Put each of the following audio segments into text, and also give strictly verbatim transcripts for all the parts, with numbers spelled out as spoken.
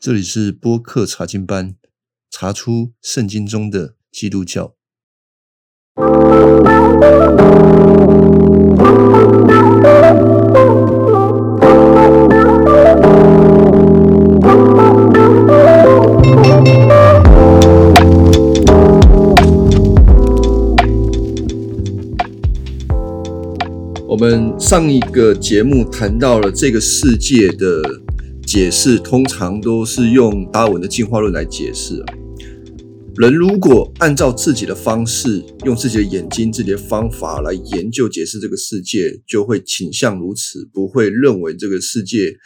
这里是播客查经班，查出圣经中的基督教。我们上一个节目谈到了这个世界的解释通常都是用达尔文的进化论来解释、啊、人如果按照自己的方式，用自己的眼睛、自己的方法来研究解释这个世界，就会倾向如此，不会认为这个世界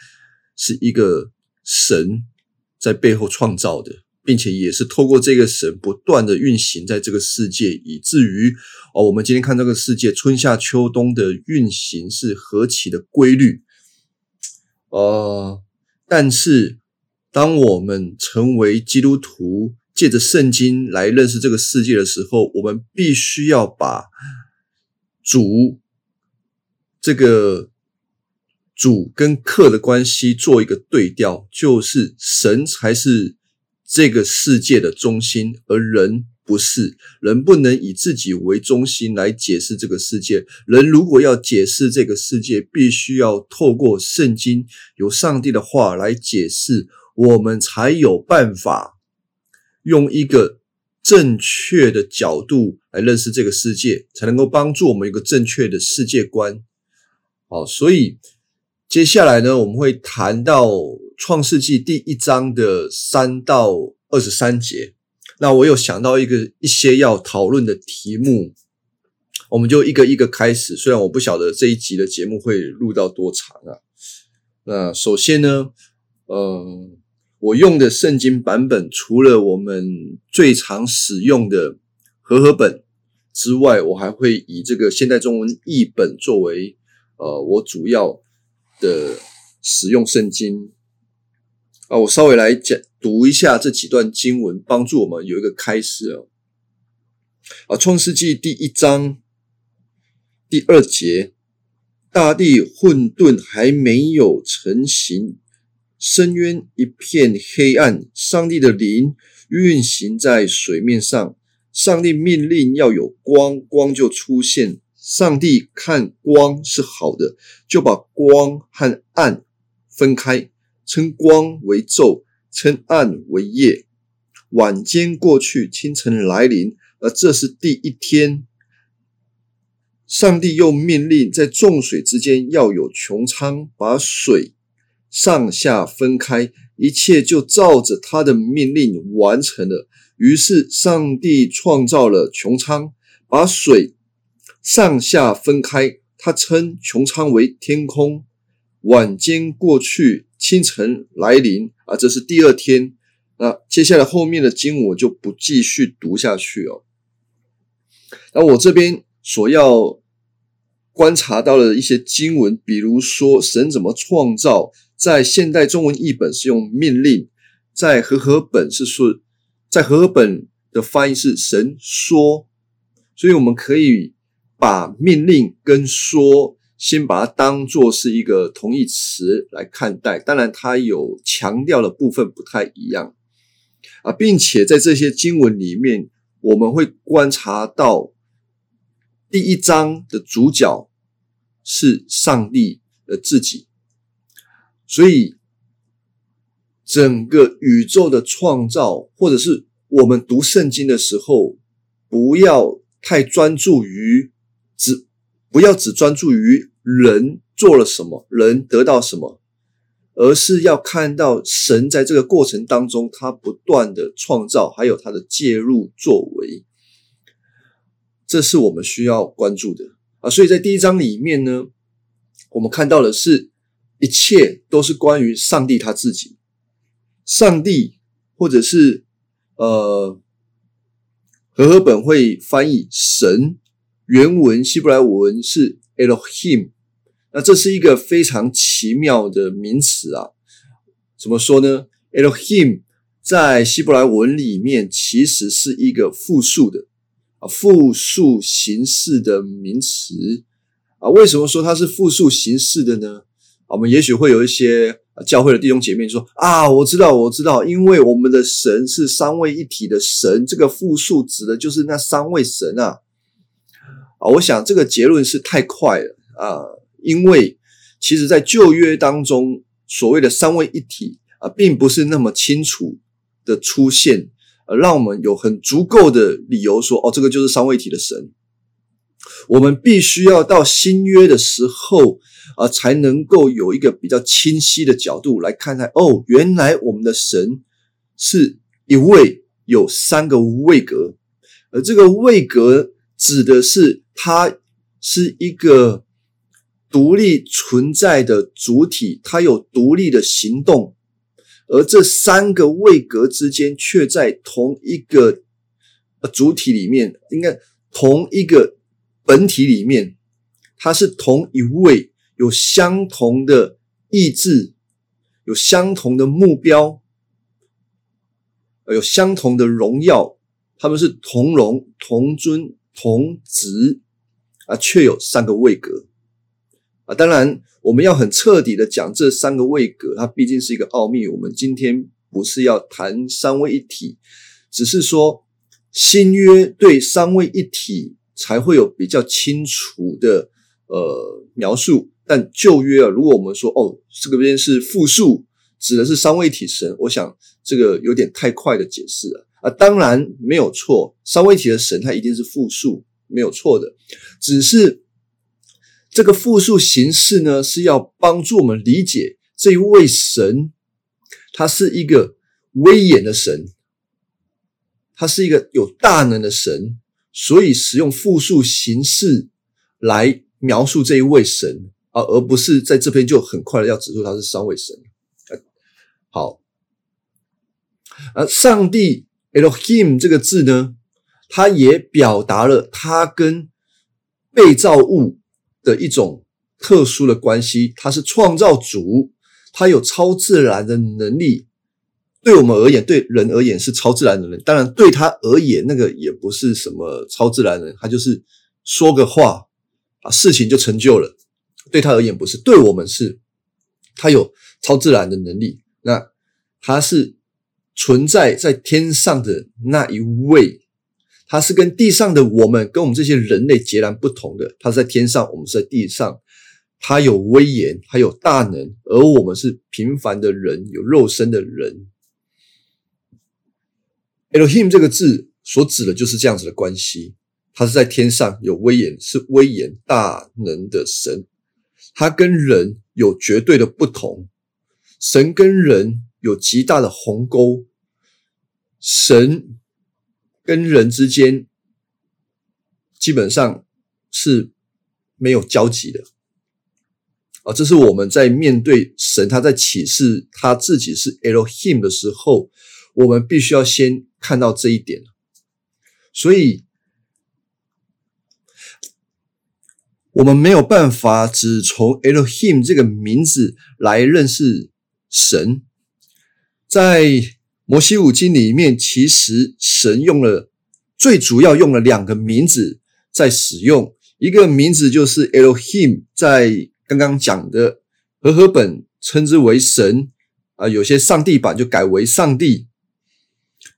是一个神在背后创造的，并且也是透过这个神不断的运行在这个世界，以至于、哦、我们今天看这个世界春夏秋冬的运行是何其的规律。呃但是当我们成为基督徒，借着圣经来认识这个世界的时候，我们必须要把主这个主跟客的关系做一个对调，就是神才是这个世界的中心，而人不是，人不能以自己为中心来解释这个世界。人如果要解释这个世界，必须要透过圣经，由上帝的话来解释，我们才有办法用一个正确的角度来认识这个世界，才能够帮助我们一个正确的世界观。好，所以接下来呢，我们会谈到创世纪第一章的三到二十三节。那我有想到一个一些要讨论的题目，我们就一个一个开始，虽然我不晓得这一集的节目会录到多长啊。那首先呢，呃，我用的圣经版本除了我们最常使用的和合本之外，我还会以这个现代中文译本作为呃我主要的使用圣经。啊，我稍微来讲读一下这几段经文，帮助我们有一个开始哦。啊，创世纪第一章第二节，大地混沌还没有成形，深渊一片黑暗，上帝的灵运行在水面上，上帝命令要有光，光就出现，上帝看光是好的，就把光和暗分开，称光为昼，称暗为夜。晚间过去，清晨来临，而这是第一天。上帝又命令在众水之间要有穹苍，把水上下分开，一切就照着他的命令完成了。于是上帝创造了穹苍，把水上下分开，他称穹苍为天空。晚间过去，清晨来临啊，这是第二天。那接下来后面的经文我就不继续读下去哦。那我这边所要观察到的一些经文，比如说神怎么创造，在现代中文译本是用命令，在和合本是说，在和合本的翻译是神说，所以我们可以把命令跟说先把它当作是一个同义词来看待，当然它有强调的部分不太一样啊，并且在这些经文里面，我们会观察到第一章的主角是上帝的自己，所以整个宇宙的创造，或者是我们读圣经的时候，不要太专注于只不要只专注于人做了什么，人得到什么，而是要看到神在这个过程当中，他不断的创造，还有他的介入作为，这是我们需要关注的啊。所以在第一章里面呢，我们看到的是一切都是关于上帝他自己，上帝或者是呃和合本会翻译神。原文希伯来文是 Elohim， 那这是一个非常奇妙的名词啊。怎么说呢？ Elohim 在希伯来文里面其实是一个复数的啊，复数形式的名词啊。为什么说它是复数形式的呢？我们也许会有一些教会的弟兄姐妹说啊，我知道我知道，因为我们的神是三位一体的神，这个复数指的就是那三位神啊。啊，我想这个结论是太快了啊，因为其实在旧约当中所谓的三位一体啊，并不是那么清楚的出现，啊，让我们有很足够的理由说哦，这个就是三位一体的神。我们必须要到新约的时候啊，才能够有一个比较清晰的角度来看待哦，原来我们的神是一位有三个位格，而这个位格指的是它是一个独立存在的主体，它有独立的行动，而这三个位格之间却在同一个主体里面，应该同一个本体里面，它是同一位，有相同的意志，有相同的目标，有相同的荣耀，他们是同荣同尊同职啊，却有三个位格啊。当然我们要很彻底的讲这三个位格，它毕竟是一个奥秘，我们今天不是要谈三位一体，只是说新约对三位一体才会有比较清楚的呃描述，但旧约啊，如果我们说哦，这个边是复数，指的是三位一体神，我想这个有点太快的解释了啊。当然没有错，三位一体的神它一定是复数，没有错的，只是这个复数形式呢，是要帮助我们理解这一位神，他是一个威严的神，他是一个有大能的神，所以使用复数形式来描述这一位神啊，而不是在这边就很快的要指出他是三位神。好，而上帝 Elohim 这个字呢，它也表达了他跟被造物的一种特殊的关系，他是创造主，他有超自然的能力。对我们而言，对人而言是超自然的能力，当然对他而言那个也不是什么超自然的能力，他就是说个话啊，事情就成就了，对他而言不是，对我们是，他有超自然的能力，那他是存在在天上的那一位，他是跟地上的我们，跟我们这些人类截然不同的，他是在天上，我们是在地上，他有威严，他有大能，而我们是平凡的人，有肉身的人。Elohim 这个字所指的就是这样子的关系，他是在天上有威严，是威严大能的神，他跟人有绝对的不同，神跟人有极大的鸿沟，神跟人之间基本上是没有交集的啊，这是我们在面对神，他在启示他自己是 Elohim 的时候，我们必须要先看到这一点。所以我们没有办法只从 Elohim 这个名字来认识神。在摩西五经里面，其实神用了最主要用了两个名字在使用，一个名字就是 Elohim， 在刚刚讲的和合本称之为神啊，有些上帝版就改为上帝，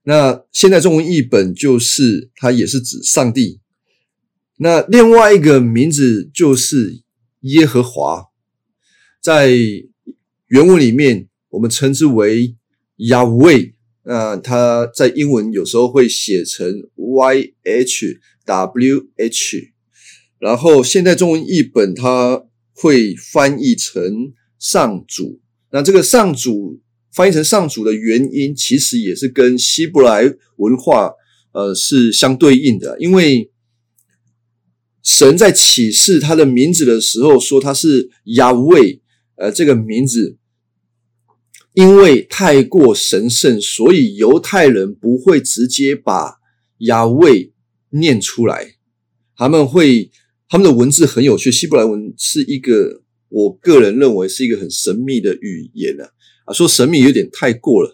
那现代中文译本就是它也是指上帝。那另外一个名字就是耶和华，在原文里面我们称之为 Yahweh， 那它在英文有时候会写成 Y H W H， 然后现代中文译本它会翻译成上主。那这个上主翻译成上主的原因，其实也是跟希伯来文化呃是相对应的，因为神在启示他的名字的时候说他是 Yahweh， 呃这个名字因为太过神圣，所以犹太人不会直接把 Yahweh 念出来，他们会他们的文字很有趣，希伯来文是一个我个人认为是一个很神秘的语言啊。啊，说神秘有点太过了，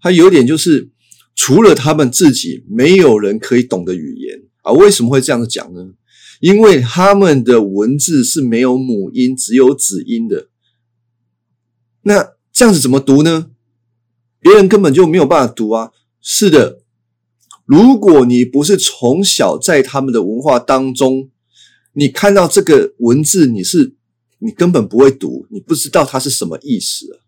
它有点就是除了他们自己没有人可以懂的语言啊。为什么会这样讲呢？因为他们的文字是没有母音，只有子音的，那这样子怎么读呢？别人根本就没有办法读啊。是的，如果你不是从小在他们的文化当中，你看到这个文字，你是你根本不会读，你不知道它是什么意思啊。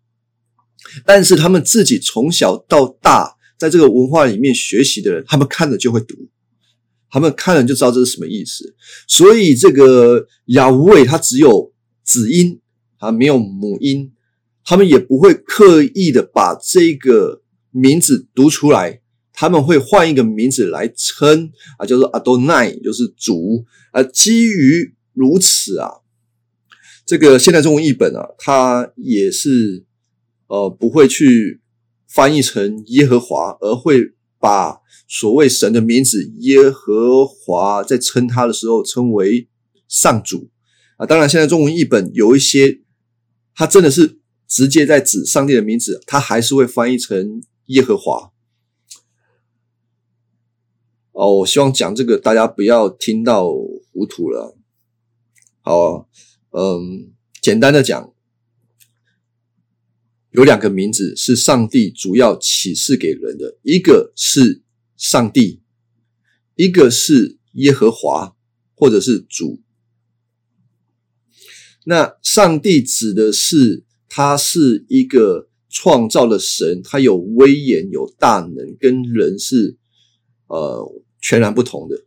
但是他们自己从小到大在这个文化里面学习的人，他们看了就会读，他们看了就知道这是什么意思。所以这个雅威他只有子音，他没有母音，他们也不会刻意的把这个名字读出来，他们会换一个名字来称啊，叫做 Adonai， 就是主啊。基于如此啊，这个现代中文译本啊，它也是呃不会去翻译成耶和华，而会把所谓神的名字耶和华在称他的时候称为上主啊。当然现在中文译本有一些他真的是直接在指上帝的名字，他还是会翻译成耶和华哦。我希望讲这个大家不要听到糊涂了。好，嗯，简单的讲，有两个名字是上帝主要启示给人的，一个是上帝，一个是耶和华或者是主。那上帝指的是他是一个创造的神，他有威严有大能，跟人是呃全然不同的，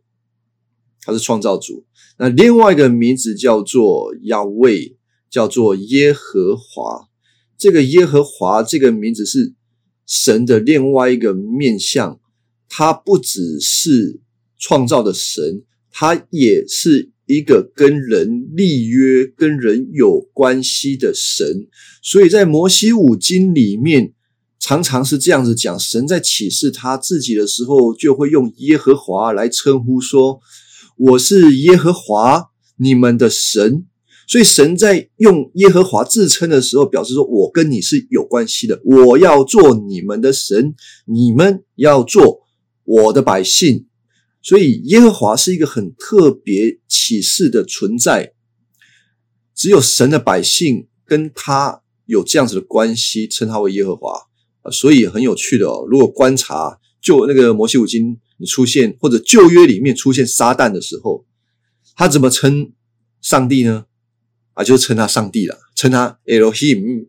他是创造主。那另外一个名字叫做 Yahweh， 叫做耶和华。这个耶和华这个名字是神的另外一个面向，他不只是创造的神，他也是一个跟人立约跟人有关系的神。所以在摩西五经里面常常是这样子讲，神在启示他自己的时候就会用耶和华来称呼说，我是耶和华你们的神。所以神在用耶和华自称的时候，表示说我跟你是有关系的，我要做你们的神，你们要做我的百姓。所以耶和华是一个很特别启示的存在，只有神的百姓跟他有这样子的关系，称他为耶和华。所以很有趣的哦，如果观察就那个摩西五经你出现，或者旧约里面出现撒旦的时候，他怎么称上帝呢？啊，就是称他上帝啦，称他 Elohim，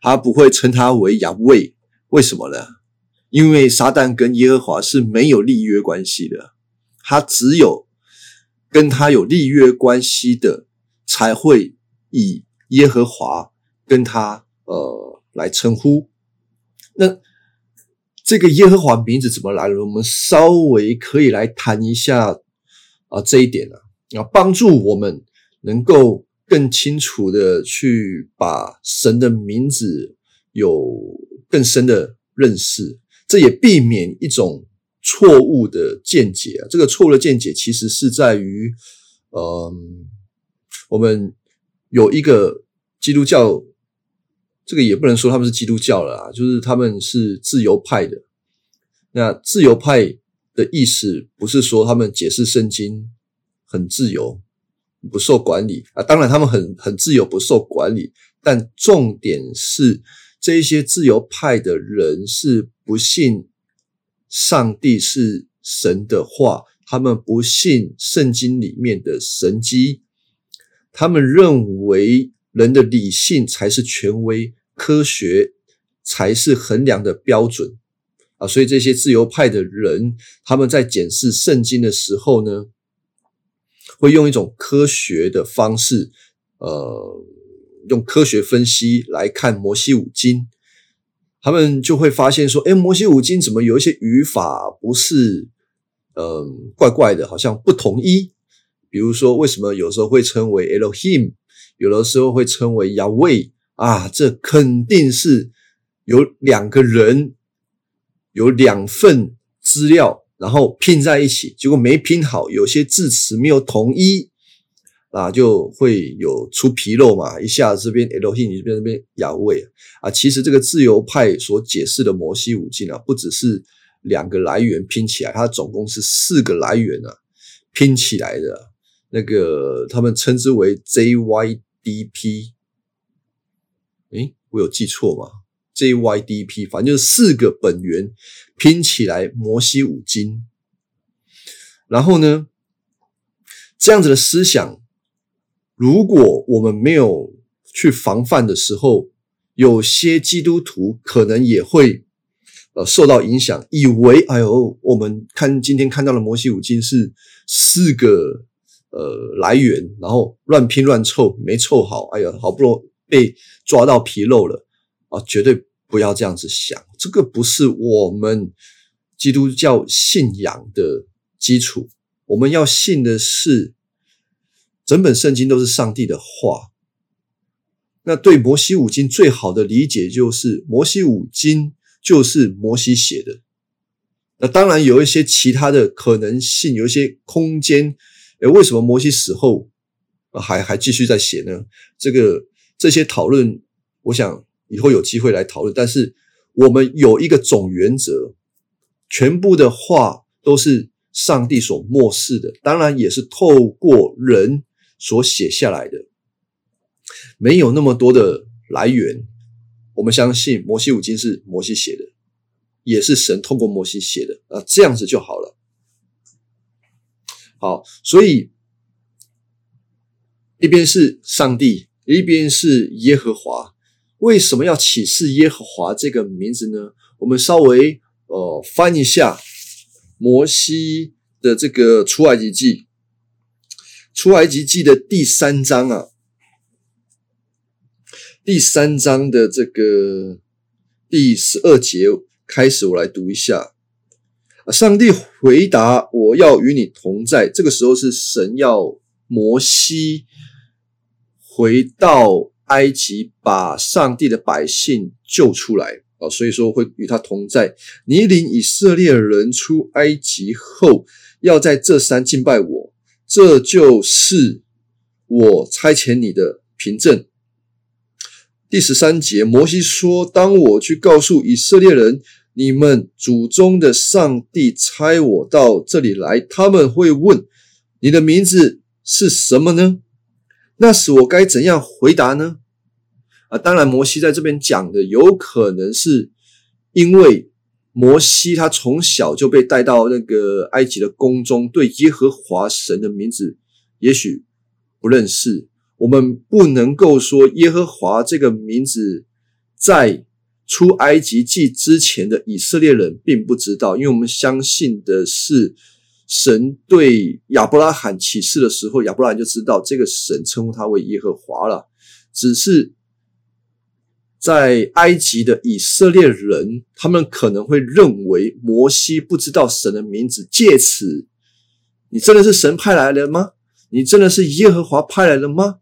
他不会称他为 Yahweh。 为什么呢？因为撒旦跟耶和华是没有立约关系的，他只有跟他有立约关系的才会以耶和华跟他呃来称呼。那这个耶和华名字怎么来了？我们稍微可以来谈一下啊、呃、这一点啊，啊帮助我们能够更清楚的去把神的名字有更深的认识，这也避免一种错误的见解啊。这个错误的见解其实是在于，嗯，我们有一个基督教，这个也不能说他们是基督教了啊，就是他们是自由派的。那自由派的意思不是说他们解释圣经很自由，不受管理啊，当然他们很很自由不受管理，但重点是这些自由派的人是不信上帝是神的话，他们不信圣经里面的神迹，他们认为人的理性才是权威，科学才是衡量的标准啊。所以这些自由派的人他们在检视圣经的时候呢，会用一种科学的方式，呃，用科学分析来看摩西五经，他们就会发现说，诶，摩西五经怎么有一些语法不是，嗯、呃，怪怪的，好像不统一。比如说，为什么有时候会称为 Elohim， 有的时候会称为 Yahweh 啊？这肯定是有两个人，有两份资料，然后拼在一起，结果没拼好，有些字词没有统一啊，就会有出纰漏嘛。一下子这边 Elohim， 这边这边雅威啊。其实这个自由派所解释的摩西五经啊，不只是两个来源拼起来，它总共是四个来源啊拼起来的。那个他们称之为 J Y D P， 诶，我有记错吗 ？J Y D P， 反正就是四个本源拼起来摩西五经。然后呢，这样子的思想，如果我们没有去防范的时候，有些基督徒可能也会呃受到影响，以为哎呦，我们看今天看到的摩西五经是四个呃来源，然后乱拼乱凑，没凑好，哎呀，好不容易被抓到皮肉了啊！绝对不要这样子想，这个不是我们基督教信仰的基础。我们要信的是，整本圣经都是上帝的话。那对摩西五经最好的理解就是，摩西五经就是摩西写的。那当然有一些其他的可能性，有一些空间。诶，为什么摩西死后还还继续在写呢？这个这些讨论，我想以后有机会来讨论。但是我们有一个总原则，全部的话都是上帝所默示的，当然也是透过人所写下来的。没有那么多的来源，我们相信摩西五经是摩西写的，也是神透过摩西写的啊，这样子就好了。好，所以一边是上帝，一边是耶和华。为什么要启示耶和华这个名字呢？我们稍微呃翻一下摩西的这个出埃及记，出埃及记的第三章啊。第三章的这个第十二节开始，我来读一下。上帝回答：“我要与你同在。”这个时候是神要摩西回到埃及，把上帝的百姓救出来啊，所以说会与他同在。你领以色列人出埃及后，要在这山敬拜我，这就是我差遣你的凭证。第十三节，摩西说：“当我去告诉以色列人，你们祖宗的上帝差我到这里来，他们会问，你的名字是什么呢？那时我该怎样回答呢？”啊，当然，摩西在这边讲的，有可能是因为摩西他从小就被带到那个埃及的宫中，对耶和华神的名字也许不认识。我们不能够说耶和华这个名字在出埃及记之前的以色列人并不知道，因为我们相信的是神对亚伯拉罕启示的时候，亚伯拉罕就知道这个神称呼他为耶和华了。只是在埃及的以色列人，他们可能会认为摩西不知道神的名字，借此你真的是神派来的吗？你真的是耶和华派来的吗？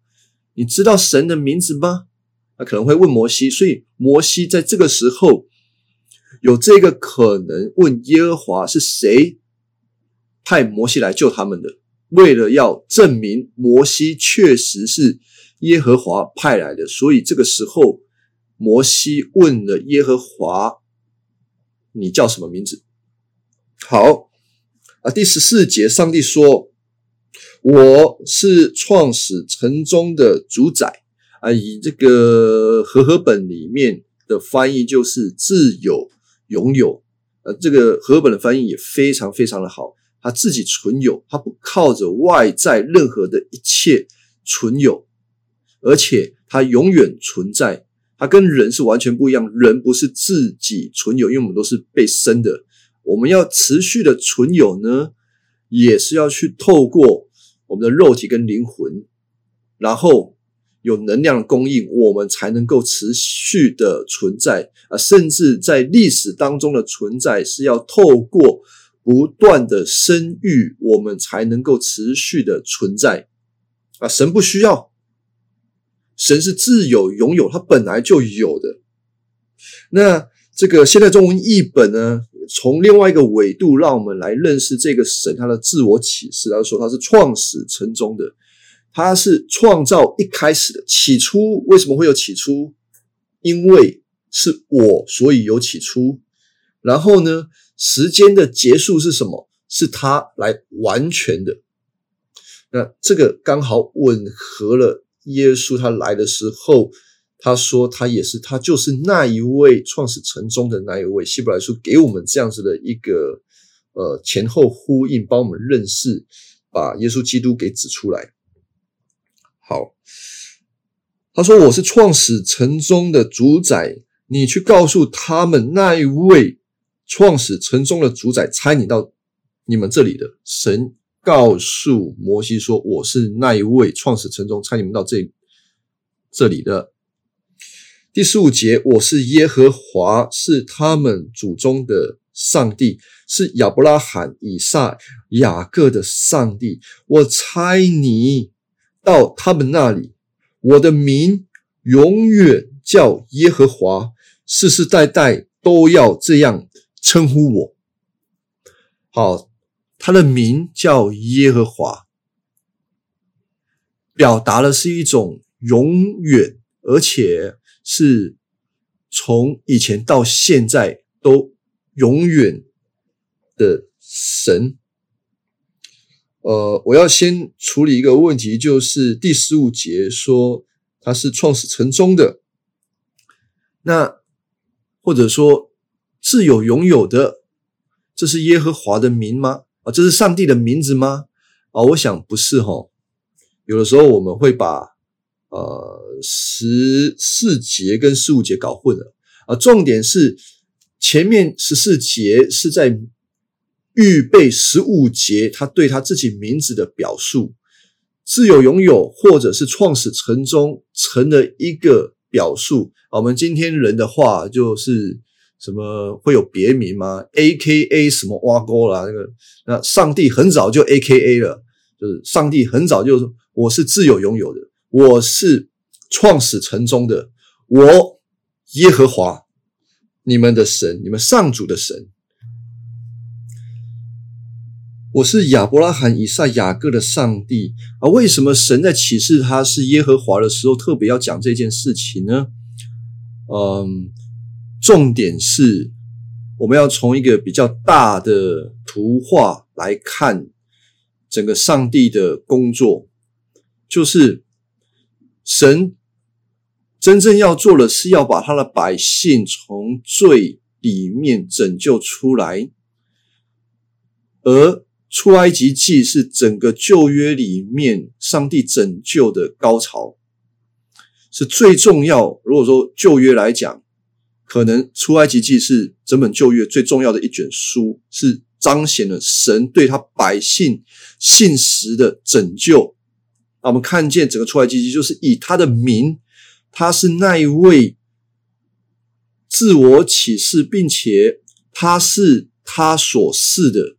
你知道神的名字吗？他可能会问摩西，所以摩西在这个时候有这个可能问耶和华是谁派摩西来救他们的，为了要证明摩西确实是耶和华派来的，所以这个时候摩西问了耶和华，你叫什么名字？好啊，第十四节，上帝说：“我是创始城中的主宰。”啊，以这个和合本里面的翻译就是自有、拥有。呃、啊，这个和合本的翻译也非常非常的好，他自己存有，他不靠着外在任何的一切存有，而且他永远存在。他跟人是完全不一样，人不是自己存有，因为我们都是被生的。我们要持续的存有呢，也是要去透过我们的肉体跟灵魂，然后有能量的供应，我们才能够持续的存在啊！甚至在历史当中的存在，是要透过不断的生育，我们才能够持续的存在啊！神不需要，神是自有拥有，他本来就有的。那这个现代中文译本呢？从另外一个纬度让我们来认识这个神，他的自我启示，他说他是创始成终的，他是创造一开始的。起初为什么会有起初？因为是我，所以有起初。然后呢，时间的结束是什么？是他来完全的。那这个刚好吻合了耶稣他来的时候，他说他也是，他就是那一位创始成终的那一位。希伯来书给我们这样子的一个呃前后呼应，帮我们认识，把耶稣基督给指出来。好，他说我是创始成终的主宰，你去告诉他们那一位创始成终的主宰差你到你们这里的。神告诉摩西说，我是那一位创始成终差你们到这这里的。第十五节，我是耶和华，是他们祖宗的上帝，是亚伯拉罕、以撒、雅各的上帝，我差你到他们那里。我的名永远叫耶和华，世世代代都要这样称呼我。好，他的名叫耶和华，表达的是一种永远，而且是从以前到现在都永远的神。呃，我要先处理一个问题，就是第十五节说他是创始成终的，那或者说自有永有的，这是耶和华的名吗？啊，这是上帝的名字吗？啊，我想不是齁。有的时候我们会把呃十四节跟十五节搞混了。啊，重点是前面十四节是在预备十五节他对他自己名字的表述，自有永有或者是创始成终成了一个表述。我们今天人的话就是什么会有别名吗 ?A K A 什么挖沟啦，那个那上帝很早就 A K A 了，就是上帝很早就说我是自有永有的，我是创始成终的，我耶和华你们的神，你们上主的神。我是亚伯拉罕、以撒、雅各的上帝。啊，为什么神在启示他是耶和华的时候特别要讲这件事情呢？嗯，重点是我们要从一个比较大的图画来看整个上帝的工作，就是神真正要做的是要把他的百姓从罪里面拯救出来，而出埃及记是整个旧约里面上帝拯救的高潮，是最重要。如果说旧约来讲，可能出埃及记是整本旧约最重要的一卷书，是彰显了神对他百姓信实的拯救。那我们看见整个出埃及记就是以他的名，他是那一位自我启示，并且他是他所示的。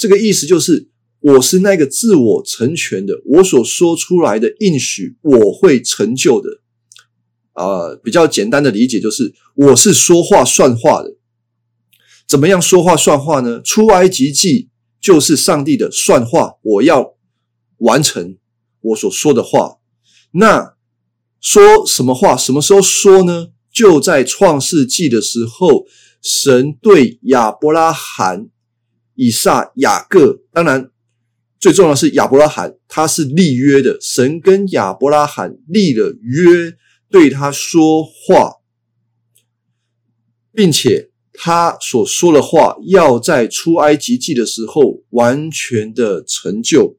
这个意思就是我是那个自我成全的，我所说出来的应许我会成就的。呃，比较简单的理解就是我是说话算话的。怎么样说话算话呢？出埃及记就是上帝的算话，我要完成我所说的话。那说什么话，什么时候说呢？就在创世纪的时候，神对亚伯拉罕、以撒、雅各，当然最重要的是亚伯拉罕，他是立约的，神跟亚伯拉罕立了约，对他说话，并且他所说的话要在出埃及记的时候完全的成就。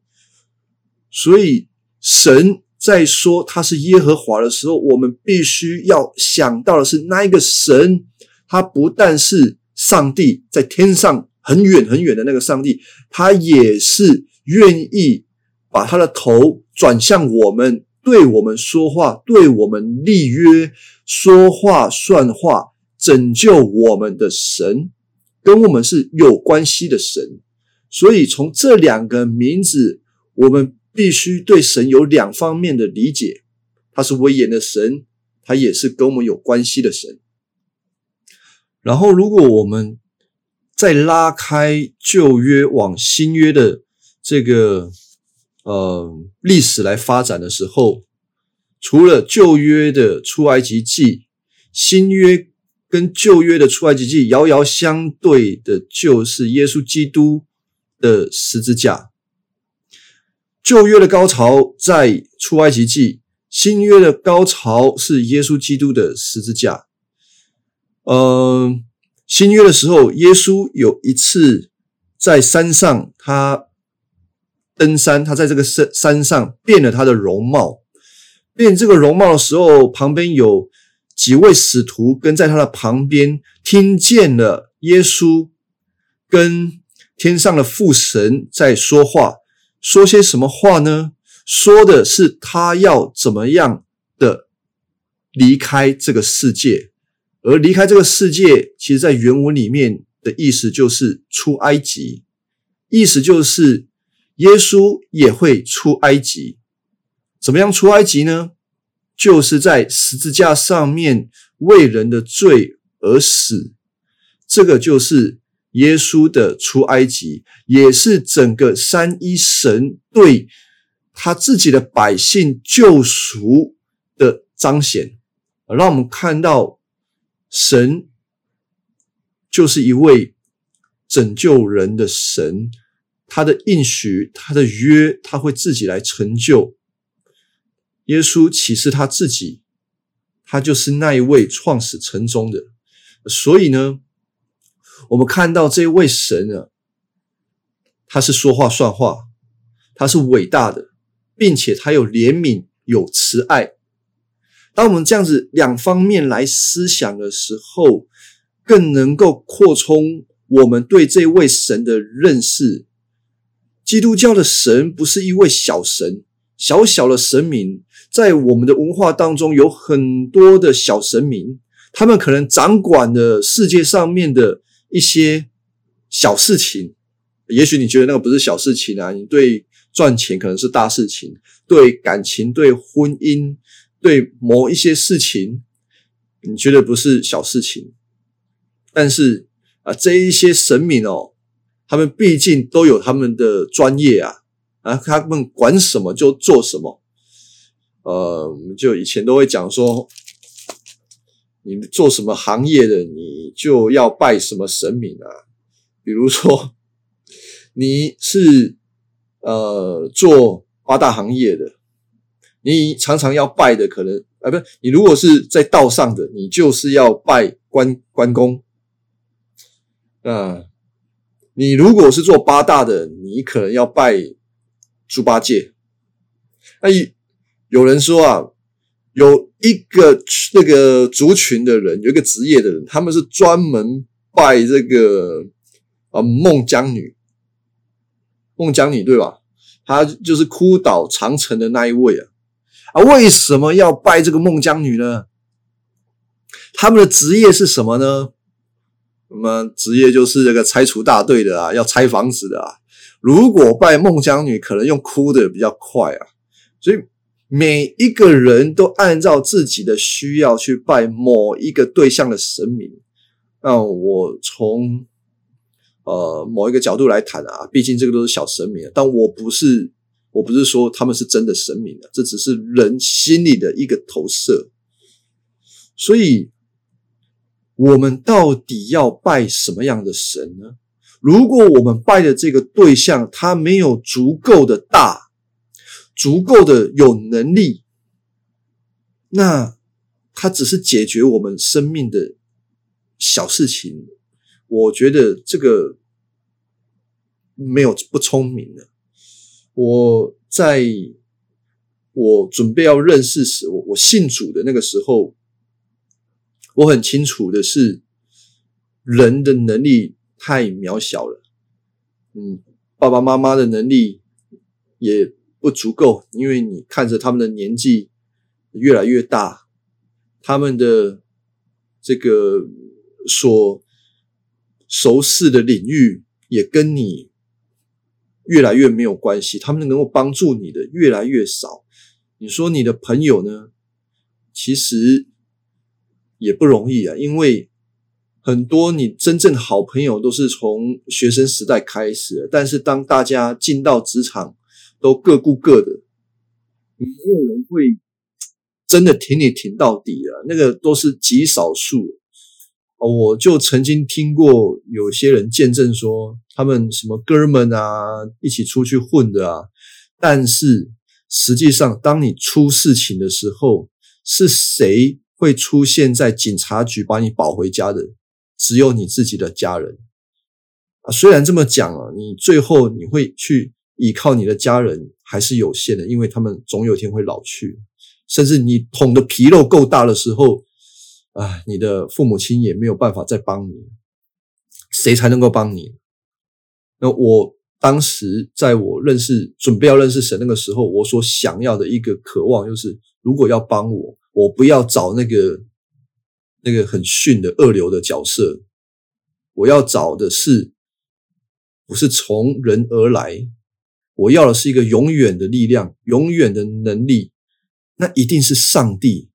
所以神在说他是耶和华的时候，我们必须要想到的是那一个神，他不但是上帝在天上很远很远的那个上帝，他也是愿意把他的头转向我们，对我们说话，对我们立约，说话算话，拯救我们的神，跟我们是有关系的神。所以从这两个名字，我们必须对神有两方面的理解，他是威严的神，他也是跟我们有关系的神。然后如果我们再拉开旧约往新约的这个呃历史来发展的时候，除了旧约的出埃及记，新约跟旧约的出埃及记遥遥相对的就是耶稣基督的十字架。旧约的高潮在出埃及记，新约的高潮是耶稣基督的十字架。呃，新约的时候，耶稣有一次在山上，他登山，他在这个山上变了他的容貌。变这个容貌的时候，旁边有几位使徒跟在他的旁边，听见了耶稣跟天上的父神在说话。说些什么话呢？说的是他要怎么样的离开这个世界。而离开这个世界，其实在原文里面的意思就是出埃及，意思就是耶稣也会出埃及。怎么样出埃及呢？就是在十字架上面为人的罪而死，这个就是耶稣的出埃及，也是整个三一神对他自己的百姓救赎的彰显，让我们看到神就是一位拯救人的神，他的应许，他的约，他会自己来成就。耶稣启示他自己，他就是那一位创始成终的。所以呢，我们看到这位神啊，他是说话算话，他是伟大的，并且他有怜悯，有慈爱。当我们这样子两方面来思想的时候，更能够扩充我们对这位神的认识。基督教的神不是一位小神，小小的神明，在我们的文化当中有很多的小神明，他们可能掌管了世界上面的一些小事情。也许你觉得那个不是小事情啊，你对赚钱可能是大事情，对感情，对婚姻，对某一些事情你觉得不是小事情，但是啊，这一些神明哦，他们毕竟都有他们的专业啊，啊，他们管什么就做什么。呃，就以前都会讲说，你做什么行业的，你就要拜什么神明啊。比如说，你是呃做八大行业的，你常常要拜的可能啊，不是，你如果是在道上的，你就是要拜关关公。啊、呃，你如果是做八大的，你可能要拜猪八戒。那有人说啊，有一个那个族群的人，有一个职业的人，他们是专门拜这个啊孟姜女，孟姜女对吧？她就是哭倒长城的那一位啊。啊，为什么要拜这个孟姜女呢？他们的职业是什么呢？那么职业就是这个拆除大队的啊，要拆房子的啊。如果拜孟姜女，可能用哭的比较快啊。所以每一个人都按照自己的需要去拜某一个对象的神明。那我从呃某一个角度来谈啊，毕竟这个都是小神明啊，但我不是我不是说他们是真的神明啊，这只是人心里的一个投射。所以我们到底要拜什么样的神呢？如果我们拜的这个对象，他没有足够的大，足够的有能力，那他只是解决我们生命的小事情，我觉得这个没有不聪明的。我在我准备要认识时，我我信主的那个时候，我很清楚的是，人的能力太渺小了，嗯，爸爸妈妈的能力也不足够，因为你看着他们的年纪越来越大，他们的这个所熟识的领域也跟你越来越没有关系，他们能够帮助你的越来越少。你说你的朋友呢？其实也不容易啊，因为很多你真正好朋友都是从学生时代开始的，但是当大家进到职场，都各顾各的，没有人会真的挺你挺到底啊，那个都是极少数。我就曾经听过有些人见证说，他们什么哥们啊，一起出去混的啊，但是实际上当你出事情的时候，是谁会出现在警察局把你保回家的？只有你自己的家人啊。虽然这么讲啊，你最后你会去依靠你的家人还是有限的，因为他们总有一天会老去，甚至你捅的皮肉够大的时候啊，你的父母亲也没有办法再帮你，谁才能够帮你？那我当时在我认识准备要认识神那个时候，我所想要的一个渴望就是，如果要帮我，我不要找那个那个很逊的恶流的角色，我要找的是不是从人而来，我要的是一个永远的力量，永远的能力，那一定是上帝，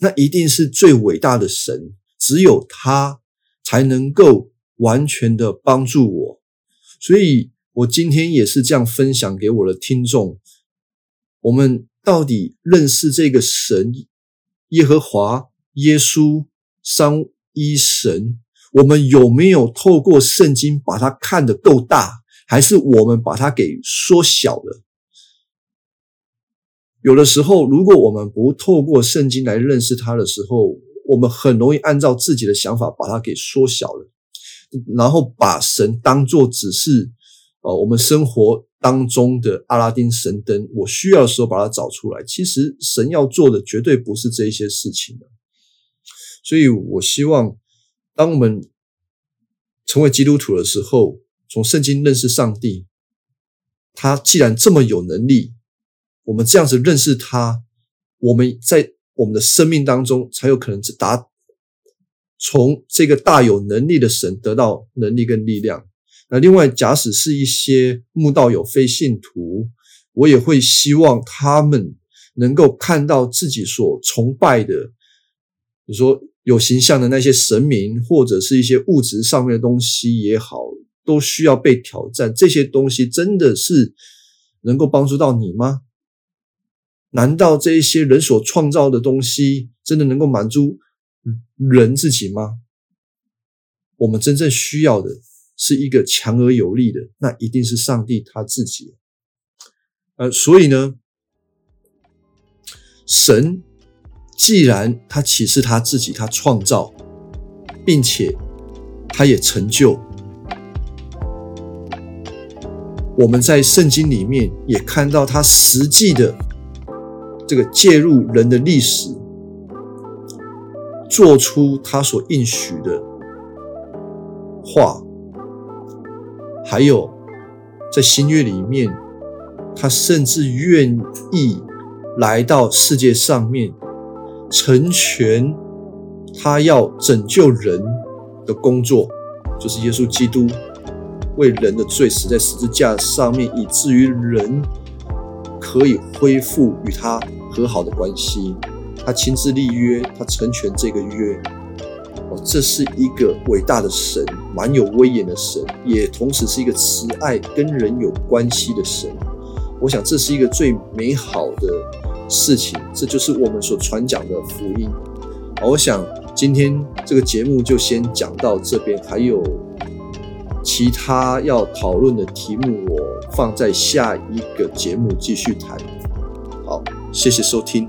那一定是最伟大的神，只有他才能够完全的帮助我。所以我今天也是这样分享给我的听众，我们到底认识这个神，耶和华、耶稣、三一神，我们有没有透过圣经把它看得够大，还是我们把它给缩小了？有的时候，如果我们不透过圣经来认识它的时候，我们很容易按照自己的想法把它给缩小了，然后把神当作只是呃，我们生活当中的阿拉丁神灯，我需要的时候把它找出来。其实神要做的绝对不是这一些事情的。所以我希望当我们成为基督徒的时候，从圣经认识上帝，他既然这么有能力，我们这样子认识他，我们在我们的生命当中才有可能达从这个大有能力的神得到能力跟力量。那另外，假使是一些慕道友非信徒，我也会希望他们能够看到自己所崇拜的，你说有形象的那些神明，或者是一些物质上面的东西也好，都需要被挑战。这些东西真的是能够帮助到你吗？难道这一些人所创造的东西真的能够满足人自己吗？我们真正需要的是一个强而有力的，那一定是上帝他自己。呃，所以呢，神既然他启示他自己，他创造，并且他也成就。我们在圣经里面也看到他实际的这个介入人的历史，做出他所应许的话。还有在新约里面，他甚至愿意来到世界上面，成全他要拯救人的工作，就是耶稣基督为人的罪死在十字架上面，以至于人可以恢复与他和好的关系，他亲自立约，他成全这个约。哦，这是一个伟大的神，蛮有威严的神，也同时是一个慈爱跟人有关系的神。我想这是一个最美好的事情，这就是我们所传讲的福音。我想今天这个节目就先讲到这边，还有其他要讨论的题目，我放在下一个节目继续谈。好，谢谢收听。